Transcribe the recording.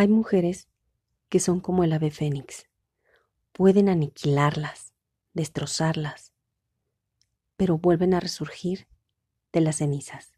Hay mujeres que son como el ave fénix. Pueden aniquilarlas, destrozarlas, pero vuelven a resurgir de las cenizas.